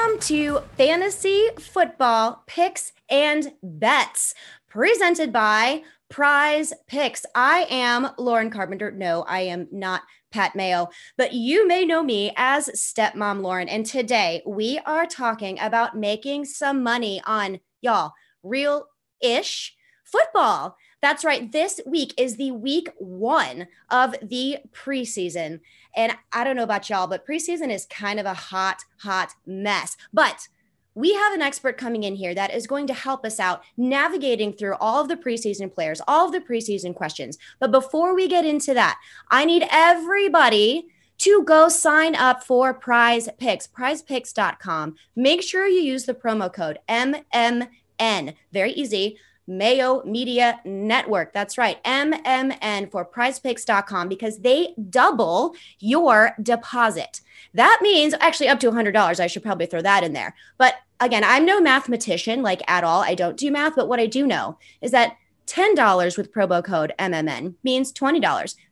Welcome to Fantasy Football Picks and Bets, presented by PrizePicks. I am Lauren Carpenter. No, I am not Pat Mayo, but you may know me as Stepmom Lauren. And today we are talking about making some money on, y'all, real-ish football. That's right. This week is the week one of the preseason. And I don't know about y'all, but preseason is kind of a hot mess. But we have an expert coming in here that is going to help us out navigating through all of the preseason players, all of the preseason questions. But before we get into that, I need everybody to go sign up for PrizePicks, prizepicks.com. Make sure you use the promo code MMN. Very easy. Mayo Media Network. That's right. MMN for prizepicks.com, because they double your deposit. That means actually up to $100. I should probably throw that in there. But again, I'm no mathematician, like at all. I don't do math. But what I do know is that $10 with promo code MMN means $20.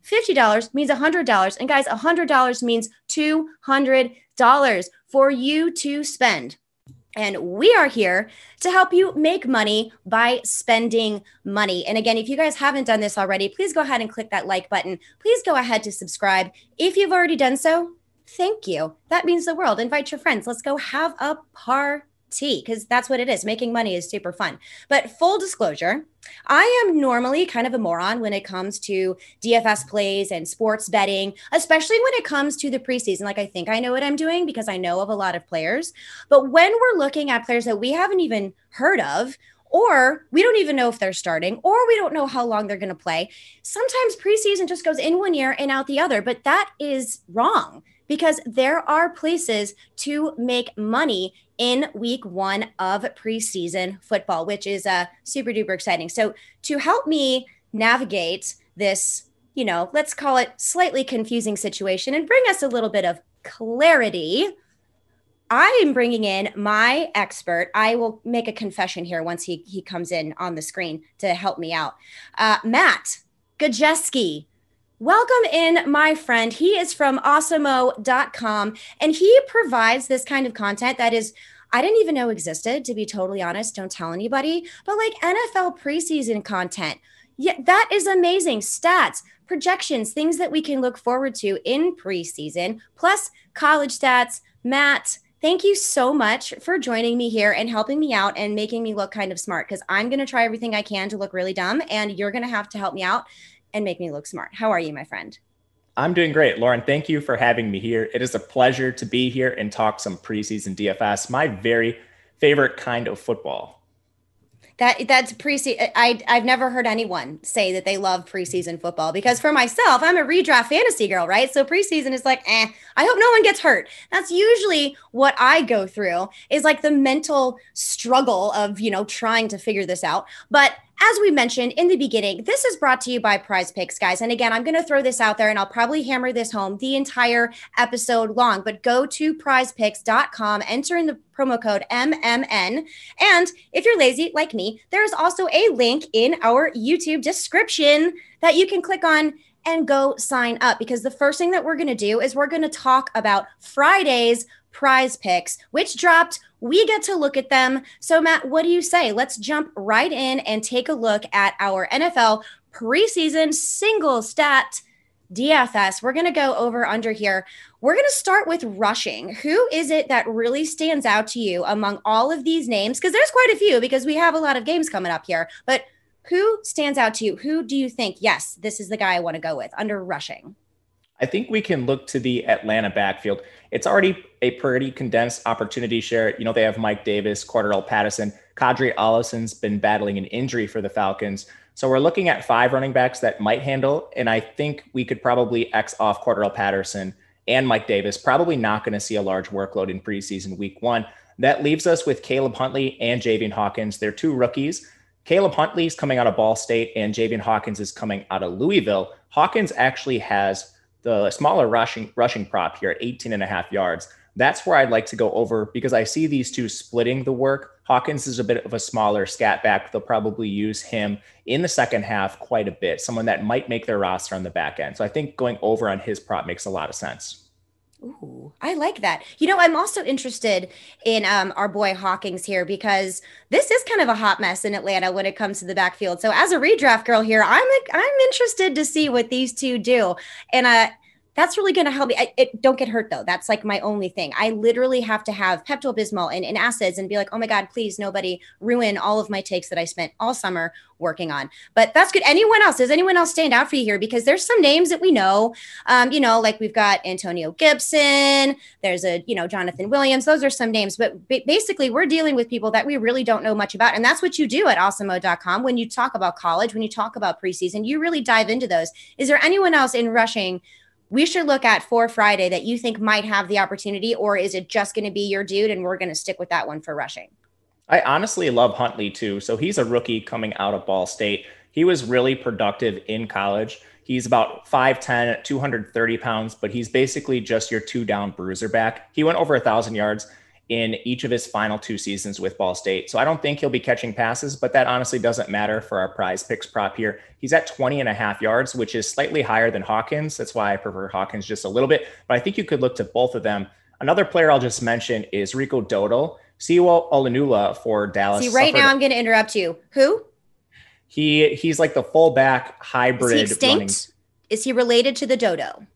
$50 means $100. And guys, $100 means $200 for you to spend. And we are here to help you make money by spending money. And again, if you guys haven't done this already, please go ahead and click that like button. Please go ahead to subscribe. If you've already done so, thank you. That means the world. Invite your friends. Let's go have a party, because that's what it is. Making money is super fun. But full disclosure, I am normally kind of a moron when it comes to DFS plays and sports betting, especially when it comes to the preseason. Like, I think I know what I'm doing because I know of a lot of players. But when we're looking at players that we haven't even heard of, or we don't even know if they're starting, or we don't know how long they're going to play, sometimes preseason just goes in one ear and out the other. But that is wrong, because there are places to make money in week one of preseason football, which is super duper exciting. So to help me navigate this, you know, let's call it slightly confusing situation and bring us a little bit of clarity, I am bringing in my expert. I will make a confession here once he comes in on the screen to help me out. Matt Gajewski. Welcome in, my friend. He is from awesomo.com, and he provides this kind of content that is, I didn't even know existed, to be totally honest. Don't tell anybody, but like NFL preseason content. Yeah, that is amazing. Stats, projections, things that we can look forward to in preseason, plus college stats. Matt, thank you so much for joining me here and helping me out and making me look kind of smart, because I'm going to try everything I can to look really dumb, and you're going to have to help me out and make me look smart. How are you, my friend? I'm doing great, Lauren. Thank you for having me here. It is a pleasure to be here and talk some preseason DFS, my very favorite kind of football. That's preseason. I've never heard anyone say that they love preseason football, because for myself, I'm a redraft fantasy girl, right? So preseason is like, I hope no one gets hurt. That's usually what I go through, is like the mental struggle of, you know, trying to figure this out. But as we mentioned in the beginning, this is brought to you by PrizePicks, guys. And again, I'm going to throw this out there, and I'll probably hammer this home the entire episode long. But go to prizepicks.com, enter in the promo code MMN. And if you're lazy like me, there's also a link in our YouTube description that you can click on and go sign up. Because the first thing that we're going to do is we're going to talk about Friday's Prize Picks, which dropped. We get to look at them. So Matt, what do you say? Let's jump right in and take a look at our NFL preseason single stat DFS. We're going to go over under here. We're going to start with rushing. Who is it that really stands out to you among all of these names? Because there's quite a few, because we have a lot of games coming up here, but who stands out to you? Who do you think, yes, this is the guy I want to go with under rushing? I think we can look to the Atlanta backfield. It's already a pretty condensed opportunity share. You know, they have Mike Davis, Cordell Patterson. Kadri Allison's been battling an injury for the Falcons. So we're looking at 5 running backs that might handle, and I think we could probably X off Cordell Patterson and Mike Davis. Probably not going to see a large workload in preseason week one. That leaves us with Caleb Huntley and Javian Hawkins. They're 2 rookies. Caleb Huntley's coming out of Ball State, and Javian Hawkins is coming out of Louisville. Hawkins actually has the smaller rushing prop here at 18.5 yards. That's where I'd like to go over, because I see these two splitting the work. Hawkins is a bit of a smaller scat back. They'll probably use him in the second half quite a bit, someone that might make their roster on the back end. So I think going over on his prop makes a lot of sense. Ooh, I like that. You know, I'm also interested in our boy Hawkins here, because this is kind of a hot mess in Atlanta when it comes to the backfield. So as a redraft girl here, I'm interested to see what these two do. And that's really going to help me. Don't get hurt, though. That's like my only thing. I literally have to have Pepto-Bismol and acids and be like, oh, my God, please, nobody ruin all of my takes that I spent all summer working on. But that's good. Anyone else? Does anyone else stand out for you here? Because there's some names that we know, you know, like we've got Antonio Gibson. There's Jonathan Williams. Those are some names. But basically, we're dealing with people that we really don't know much about. And that's what you do at awesomo.com. When you talk about college, when you talk about preseason, you really dive into those. Is there anyone else in rushing we should look at for Friday that you think might have the opportunity, or is it just going to be your dude and we're going to stick with that one for rushing? I honestly love Huntley too. So he's a rookie coming out of Ball State. He was really productive in college. He's about 5'10", 230 pounds, but he's basically just your two-down bruiser back. He went over 1,000 yards in each of his final two seasons with Ball State. So I don't think he'll be catching passes, but that honestly doesn't matter for our prize picks prop here. He's at 20.5 yards, which is slightly higher than Hawkins. That's why I prefer Hawkins just a little bit, but I think you could look to both of them. Another player I'll just mention is Rico Dodo, Ceeo Olinula for Dallas. See, right now I'm going to interrupt you. Who? He's like the fullback hybrid. Is he extinct? Is he related to the dodo?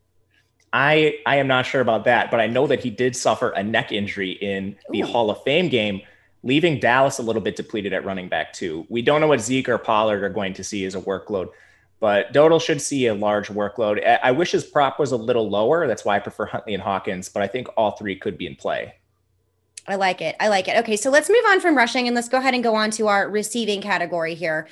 I am not sure about that, but I know that he did suffer a neck injury in the Hall of Fame game, leaving Dallas a little bit depleted at running back too. We don't know what Zeke or Pollard are going to see as a workload, but Dodo should see a large workload. I wish his prop was a little lower. That's why I prefer Huntley and Hawkins, but I think all three could be in play. I like it. I like it. Okay, so let's move on from rushing and let's go ahead and go on to our receiving category here.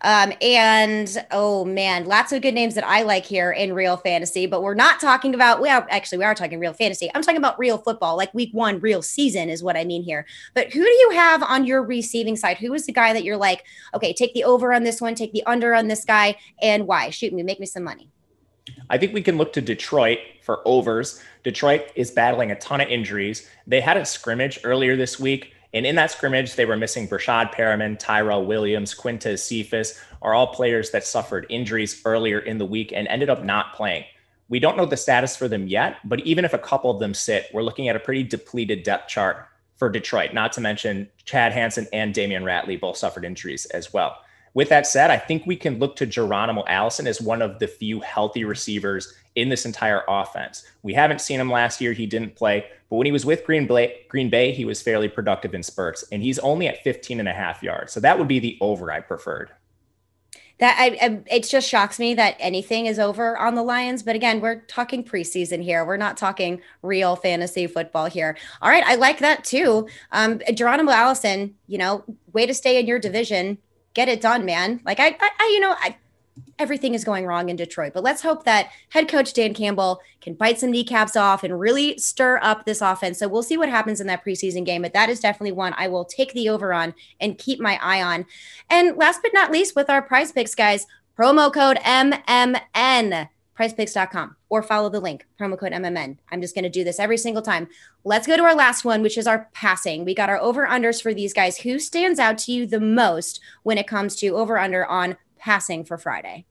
And oh man, lots of good names that I like here in real fantasy, but we're not talking about, we are talking real fantasy. I'm talking about real football, like week one, real season is what I mean here. But who do you have on your receiving side? Who is the guy that you're like, okay, take the over on this one, take the under on this guy, and why? Shoot me, make me some money. I think we can look to Detroit for overs. Detroit is battling a ton of injuries. They had a scrimmage earlier this week, and in that scrimmage, they were missing Brashad Perriman, Tyrell Williams, Quintez Cephus, are all players that suffered injuries earlier in the week and ended up not playing. We don't know the status for them yet, but even if a couple of them sit, we're looking at a pretty depleted depth chart for Detroit, not to mention Chad Hansen and Damian Ratley both suffered injuries as well. With that said, I think we can look to Geronimo Allison as one of the few healthy receivers in this entire offense. We haven't seen him last year. He didn't play. But when he was with Green Bay, he was fairly productive in spurts. And he's only at 15.5 yards. So that would be the over I preferred. It just shocks me that anything is over on the Lions. But again, we're talking preseason here. We're not talking real fantasy football here. All right. I like that too. Geronimo Allison, way to stay in your division. Get it done, man. Like everything is going wrong in Detroit, but let's hope that head coach Dan Campbell can bite some kneecaps off and really stir up this offense. So we'll see what happens in that preseason game, but that is definitely one I will take the over on and keep my eye on. And last but not least, with our prize picks, guys, promo code MMN, PrizePicks.com, or follow the link, promo code MMN. I'm just going to do this every single time. Let's go to our last one, which is our passing. We got our over-unders for these guys. Who stands out to you the most when it comes to over-under on passing for Friday?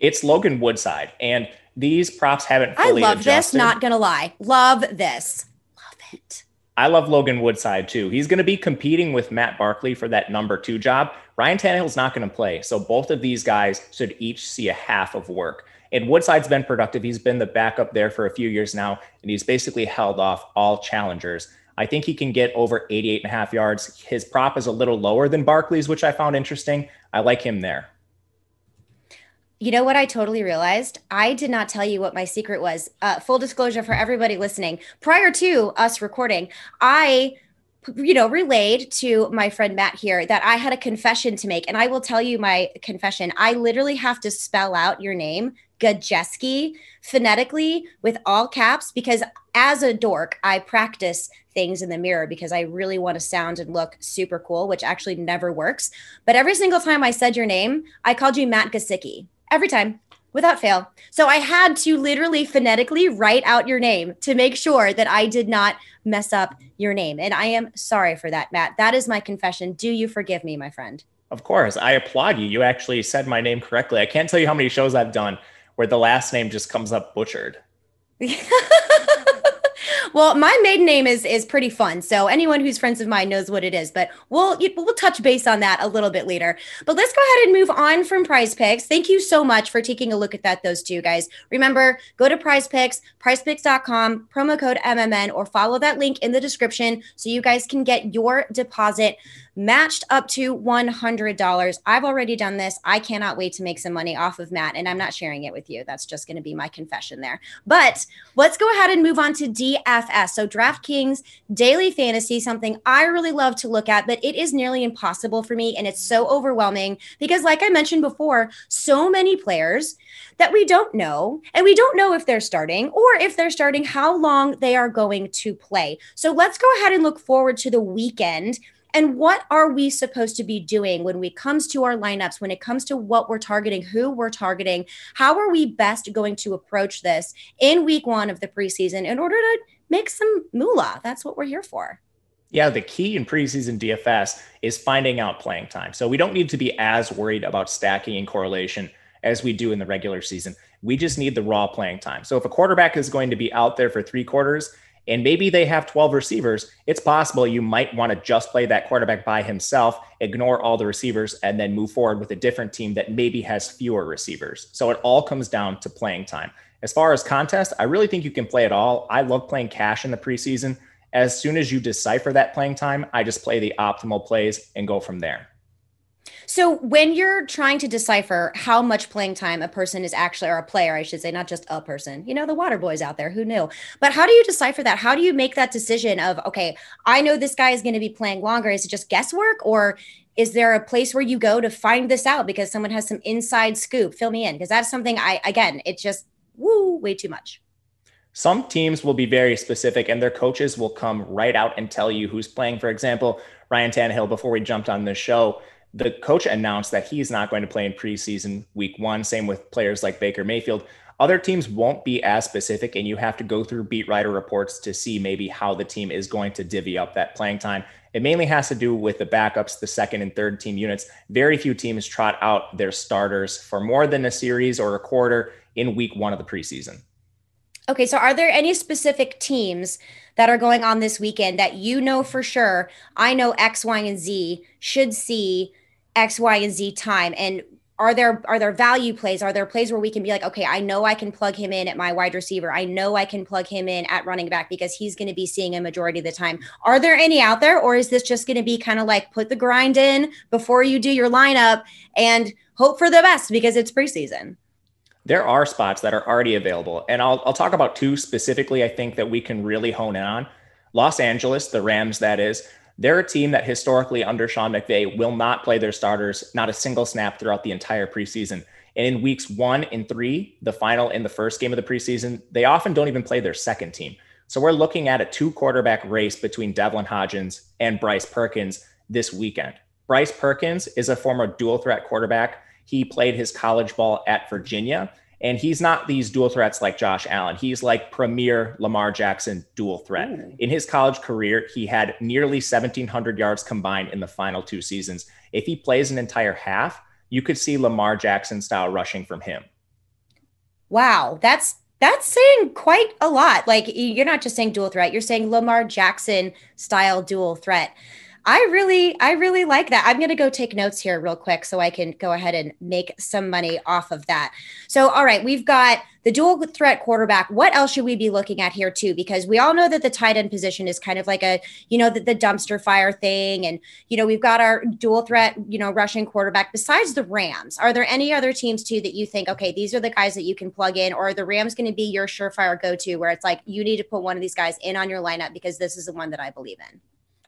It's Logan Woodside, and these props haven't fully adjusted. I love this, not going to lie. Love this. Love it. I love Logan Woodside, too. He's going to be competing with Matt Barkley for that number 2 job. Ryan Tannehill's not going to play, so both of these guys should each see a half of work. And Woodside's been productive. He's been the backup there for a few years now, and he's basically held off all challengers. I think he can get over 88.5 yards. His prop is a little lower than Barkley's, which I found interesting. I like him there. You know what I totally realized? I did not tell you what my secret was. Full disclosure for everybody listening. Prior to us recording, I relayed to my friend Matt here that I had a confession to make, and I will tell you my confession. I literally have to spell out your name, Gajewski, phonetically with all caps, because as a dork, I practice things in the mirror because I really want to sound and look super cool, which actually never works. But every single time I said your name, I called you Matt Gajewski. Every time. Without fail. So I had to literally phonetically write out your name to make sure that I did not mess up your name. And I am sorry for that, Matt. That is my confession. Do you forgive me, my friend? Of course. I applaud you. You actually said my name correctly. I can't tell you how many shows I've done where the last name just comes up butchered. Well, my maiden name is pretty fun. So anyone who's friends of mine knows what it is, but we'll touch base on that a little bit later. But let's go ahead and move on from PrizePicks. Thank you so much for taking a look at that, those two guys. Remember, go to PrizePicks, prizepicks.com, promo code MMN, or follow that link in the description so you guys can get your deposit matched up to $100. I've already done this. I cannot wait to make some money off of Matt, and I'm not sharing it with you. That's just going to be my confession there. But let's go ahead and move on to DFS. So DraftKings Daily Fantasy, something I really love to look at, but it is nearly impossible for me, and it's so overwhelming because, like I mentioned before, so many players that we don't know, and we don't know if they're starting or if they're starting, how long they are going to play. So let's go ahead and look forward to the weekend. And what are we supposed to be doing when it comes to our lineups, when it comes to what we're targeting, who we're targeting? How are we best going to approach this in week one of the preseason in order to make some moolah? That's what we're here for. Yeah, the key in preseason DFS is finding out playing time. So we don't need to be as worried about stacking and correlation as we do in the regular season. We just need the raw playing time. So if a quarterback is going to be out there for three quarters, and maybe they have 12 receivers, it's possible you might want to just play that quarterback by himself, ignore all the receivers, and then move forward with a different team that maybe has fewer receivers. So it all comes down to playing time. As far as contest, I really think you can play it all. I love playing cash in the preseason. As soon as you decipher that playing time, I just play the optimal plays and go from there. So when you're trying to decipher how much playing time a person is actually, or a player, I should say, not just a person, you know, the water boys out there, who knew, but how do you decipher that? How do you make that decision of, okay, I know this guy is going to be playing longer. Is it just guesswork, or is there a place where you go to find this out because someone has some inside scoop? Fill me in. Because that's something way too much. Some teams will be very specific and their coaches will come right out and tell you who's playing. For example, Ryan Tannehill, before we jumped on this show, the coach announced that he's not going to play in preseason week one. Same with players like Baker Mayfield. Other teams won't be as specific, and you have to go through beat writer reports to see maybe how the team is going to divvy up that playing time. It mainly has to do with the backups, the second and third team units. Very few teams trot out their starters for more than a series or a quarter in week one of the preseason. Okay, so are there any specific teams that are going on this weekend that you know for sure, I know X, Y, and Z should see X, Y, and Z time? And are there value plays? Are there plays where we can be like, okay, I know I can plug him in at my wide receiver. I know I can plug him in at running back because he's going to be seeing a majority of the time. Are there any out there, or is this just going to be kind of like put the grind in before you do your lineup and hope for the best because it's preseason? There are spots that are already available, and I'll talk about two specifically I think that we can really hone in on. Los Angeles, the Rams, that is. They're a team that historically under Sean McVay will not play their starters, not a single snap throughout the entire preseason. And in weeks 1 and 3, the final and the first game of the preseason, they often don't even play their second team. So we're looking at a 2-quarterback race between Devlin Hodgins and Bryce Perkins this weekend. Bryce Perkins is a former dual threat quarterback. He played his college ball at Virginia, and he's not these dual threats like Josh Allen. He's like premier Lamar Jackson dual threat. Ooh. In his college career, he had nearly 1,700 yards combined in the final two seasons. If he plays an entire half, you could see Lamar Jackson style rushing from him. Wow, that's saying quite a lot. Like, you're not just saying dual threat, you're saying Lamar Jackson style dual threat. I really like that. I'm going to go take notes here real quick so I can go ahead and make some money off of that. So, all right, we've got the dual threat quarterback. What else should we be looking at here too? Because we all know that the tight end position is kind of like a, you know, the dumpster fire thing. And, you know, we've got our dual threat, you know, rushing quarterback. Besides the Rams, are there any other teams too that you think, okay, these are the guys that you can plug in, or are the Rams going to be your surefire go-to where it's like, you need to put one of these guys in on your lineup because this is the one that I believe in?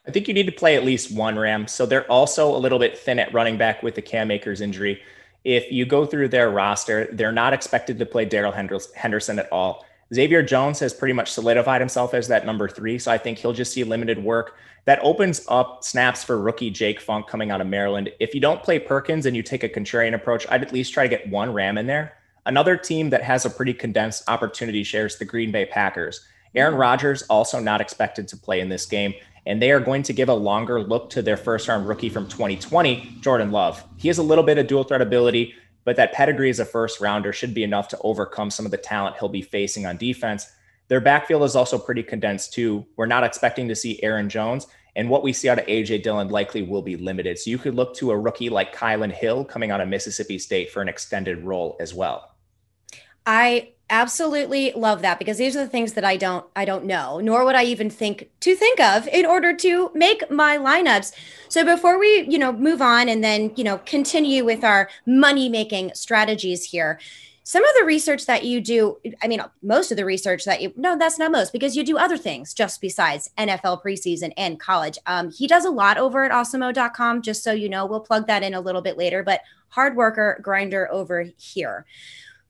I think you need to play at least one Ram. So they're also a little bit thin at running back with the Cam Akers injury. If you go through their roster, they're not expected to play Daryl Henderson at all. Xavier Jones has pretty much solidified himself as that number 3. So I think he'll just see limited work. That opens up snaps for rookie Jake Funk coming out of Maryland. If you don't play Perkins and you take a contrarian approach, I'd at least try to get one Ram in there. Another team that has a pretty condensed opportunity share is the Green Bay Packers. Aaron Rodgers also not expected to play in this game, and they are going to give a longer look to their first-round rookie from 2020, Jordan Love. He has a little bit of dual threat ability, but that pedigree as a first-rounder should be enough to overcome some of the talent he'll be facing on defense. Their backfield is also pretty condensed too. We're not expecting to see Aaron Jones, and what we see out of A.J. Dillon likely will be limited. So you could look to a rookie like Kylan Hill coming out of Mississippi State for an extended role as well. I absolutely love that, because these are the things that I don't know, nor would I even think to think of in order to make my lineups. So before we, move on and then, continue with our money-making strategies here, some of the research that you do, most of the research that you, no, that's not most, because you do other things just besides NFL preseason and college. He does a lot over at awesomo.com, just so you know. We'll plug that in a little bit later, but hard worker, grinder over here.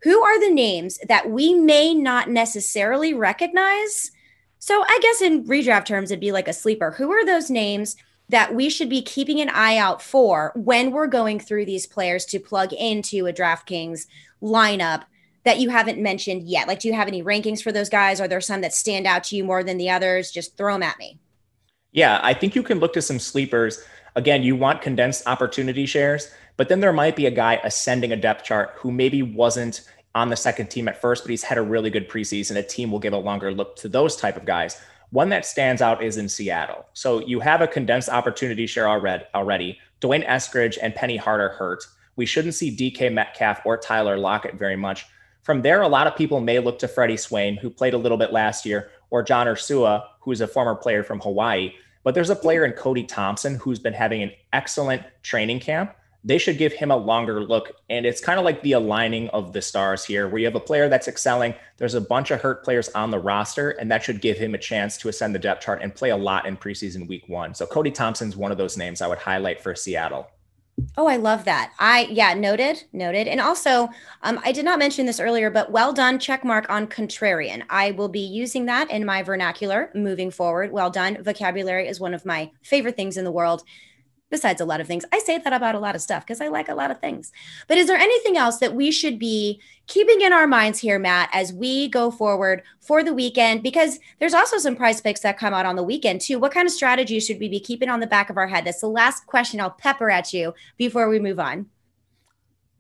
Who are the names that we may not necessarily recognize? So I guess in redraft terms, it'd be like a sleeper. Who are those names that we should be keeping an eye out for when we're going through these players to plug into a DraftKings lineup that you haven't mentioned yet? Like, do you have any rankings for those guys? Are there some that stand out to you more than the others? Just throw them at me. Yeah, I think you can look to some sleepers. Again, you want condensed opportunity shares, but then there might be a guy ascending a depth chart who maybe wasn't on the second team at first, but he's had a really good preseason. A team will give a longer look to those type of guys. One that stands out is in Seattle. So you have a condensed opportunity share already. Dwayne Eskridge and Penny Harder hurt. We shouldn't see DK Metcalf or Tyler Lockett very much. From there, a lot of people may look to Freddie Swain, who played a little bit last year, or John Ursua, who's a former player from Hawaii. But there's a player in Cody Thompson who's been having an excellent training camp. They should give him a longer look. And it's kind of like the aligning of the stars here, where you have a player that's excelling. There's a bunch of hurt players on the roster, and that should give him a chance to ascend the depth chart and play a lot in preseason week one. So Cody Thompson's one of those names I would highlight for Seattle. Oh, I love that. Noted. And also, I did not mention this earlier, but well done, checkmark on contrarian. I will be using that in my vernacular moving forward. Well done. Vocabulary is one of my favorite things in the world. Besides a lot of things. I say that about a lot of stuff because I like a lot of things. But is there anything else that we should be keeping in our minds here, Matt, as we go forward for the weekend? Because there's also some prize picks that come out on the weekend too. What kind of strategy should we be keeping on the back of our head? That's the last question I'll pepper at you before we move on.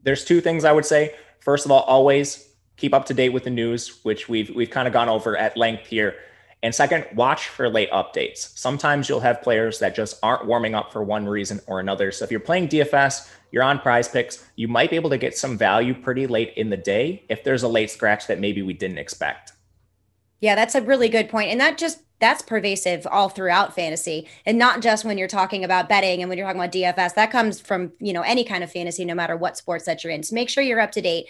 There's two things I would say. First of all, always keep up to date with the news, which we've kind of gone over at length here. And second, watch for late updates. Sometimes you'll have players that just aren't warming up for one reason or another. So if you're playing DFS, you're on PrizePicks, you might be able to get some value pretty late in the day if there's a late scratch that maybe we didn't expect. Yeah, that's a really good point. And that's pervasive all throughout fantasy, and not just when you're talking about betting and when you're talking about DFS. That comes from, any kind of fantasy, no matter what sports that you're in. So make sure you're up to date.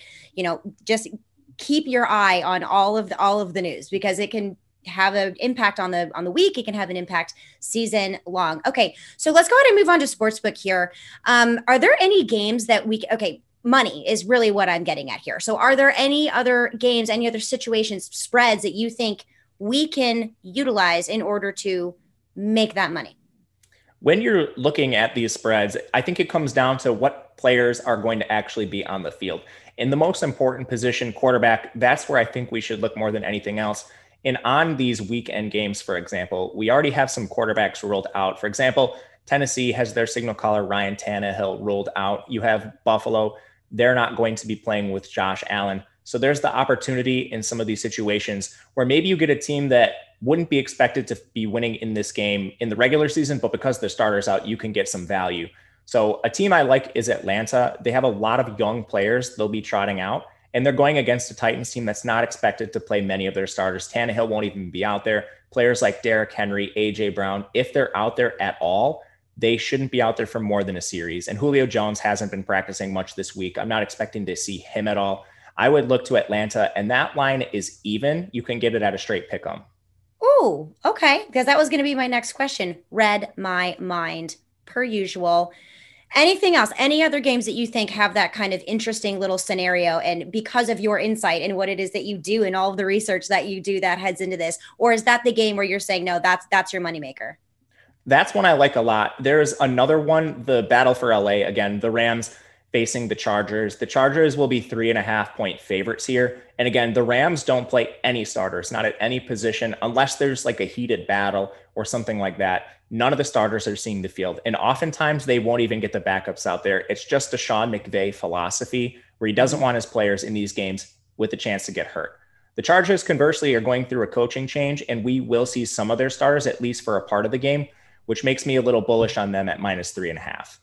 Just keep your eye on all of the news, because it can have an impact on the week. It can have an impact season long. Okay. So let's go ahead and move on to sportsbook here. Are there any games that money is really what I'm getting at here. So are there any other games, any other situations, spreads that you think we can utilize in order to make that money? When you're looking at these spreads, I think it comes down to what players are going to actually be on the field. In the most important position, quarterback, that's where I think we should look more than anything else. And on these weekend games, for example, we already have some quarterbacks ruled out. For example, Tennessee has their signal caller, Ryan Tannehill, ruled out. You have Buffalo. They're not going to be playing with Josh Allen. So there's the opportunity in some of these situations where maybe you get a team that wouldn't be expected to be winning in this game in the regular season, but because their starter's out, you can get some value. So a team I like is Atlanta. They have a lot of young players they'll be trotting out. And they're going against a Titans team that's not expected to play many of their starters. Tannehill won't even be out there. Players like Derrick Henry, A.J. Brown, if they're out there at all, they shouldn't be out there for more than a series. And Julio Jones hasn't been practicing much this week. I'm not expecting to see him at all. I would look to Atlanta, and that line is even. You can get it at a straight pick'em. Ooh, okay, because that was going to be my next question. Read my mind, per usual. Anything else? Any other games that you think have that kind of interesting little scenario, and because of your insight and what it is that you do and all of the research that you do that heads into this? Or is that the game where you're saying, no, that's your moneymaker? That's one I like a lot. There's another one, the battle for LA. Again, the Rams facing the Chargers. The Chargers will be 3.5-point favorites here. And again, the Rams don't play any starters, not at any position, unless there's like a heated battle or something like that. None of the starters are seeing the field. And oftentimes they won't even get the backups out there. It's just the Sean McVay philosophy, where he doesn't want his players in these games with a chance to get hurt. The Chargers, conversely, are going through a coaching change, and we will see some of their stars, at least for a part of the game, which makes me a little bullish on them at -3.5.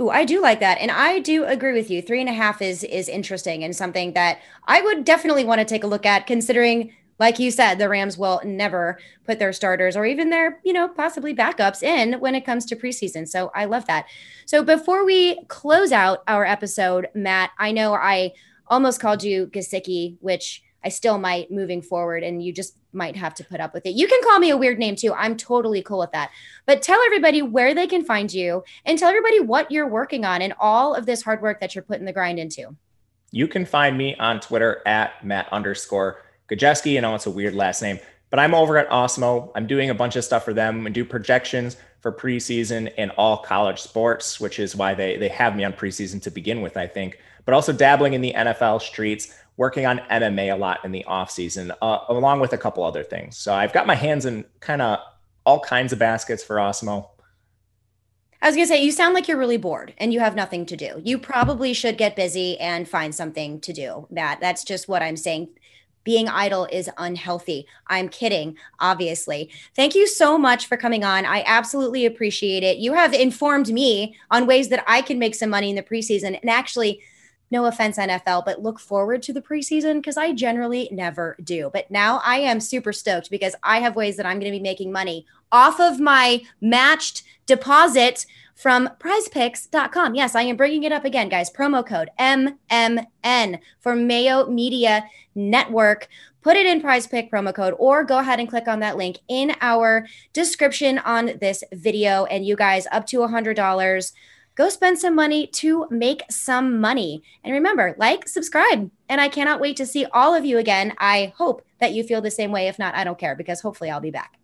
Ooh, I do like that. And I do agree with you. 3.5 is interesting and something that I would definitely want to take a look at, considering, like you said, the Rams will never put their starters or even their, possibly backups in when it comes to preseason. So I love that. So before we close out our episode, Matt, I know I almost called you Gasicki, which I still might moving forward, and you just might have to put up with it. You can call me a weird name too. I'm totally cool with that. But tell everybody where they can find you, and tell everybody what you're working on and all of this hard work that you're putting the grind into. You can find me on Twitter at Matt_Gajewski. I know it's a weird last name, but I'm over at Awesemo. I'm doing a bunch of stuff for them and do projections for preseason and all college sports, which is why they have me on preseason to begin with, I think, but also dabbling in the NFL streets, working on MMA a lot in the off season, along with a couple other things. So I've got my hands in kind of all kinds of baskets for Awesemo. I was going to say, you sound like you're really bored and you have nothing to do. You probably should get busy and find something to do, Matt. That's just what I'm saying. Being idle is unhealthy. I'm kidding, obviously. Thank you so much for coming on. I absolutely appreciate it. You have informed me on ways that I can make some money in the preseason. And actually, no offense, NFL, but look forward to the preseason, because I generally never do. But now I am super stoked because I have ways that I'm going to be making money off of my matched deposit from PrizePicks.com. Yes, I am bringing it up again, guys. Promo code MMN for Mayo Media Network. Put it in PrizePick promo code, or go ahead and click on that link in our description on this video. And you guys, up to $100, go spend some money to make some money. And remember, like, subscribe. And I cannot wait to see all of you again. I hope that you feel the same way. If not, I don't care, because hopefully I'll be back.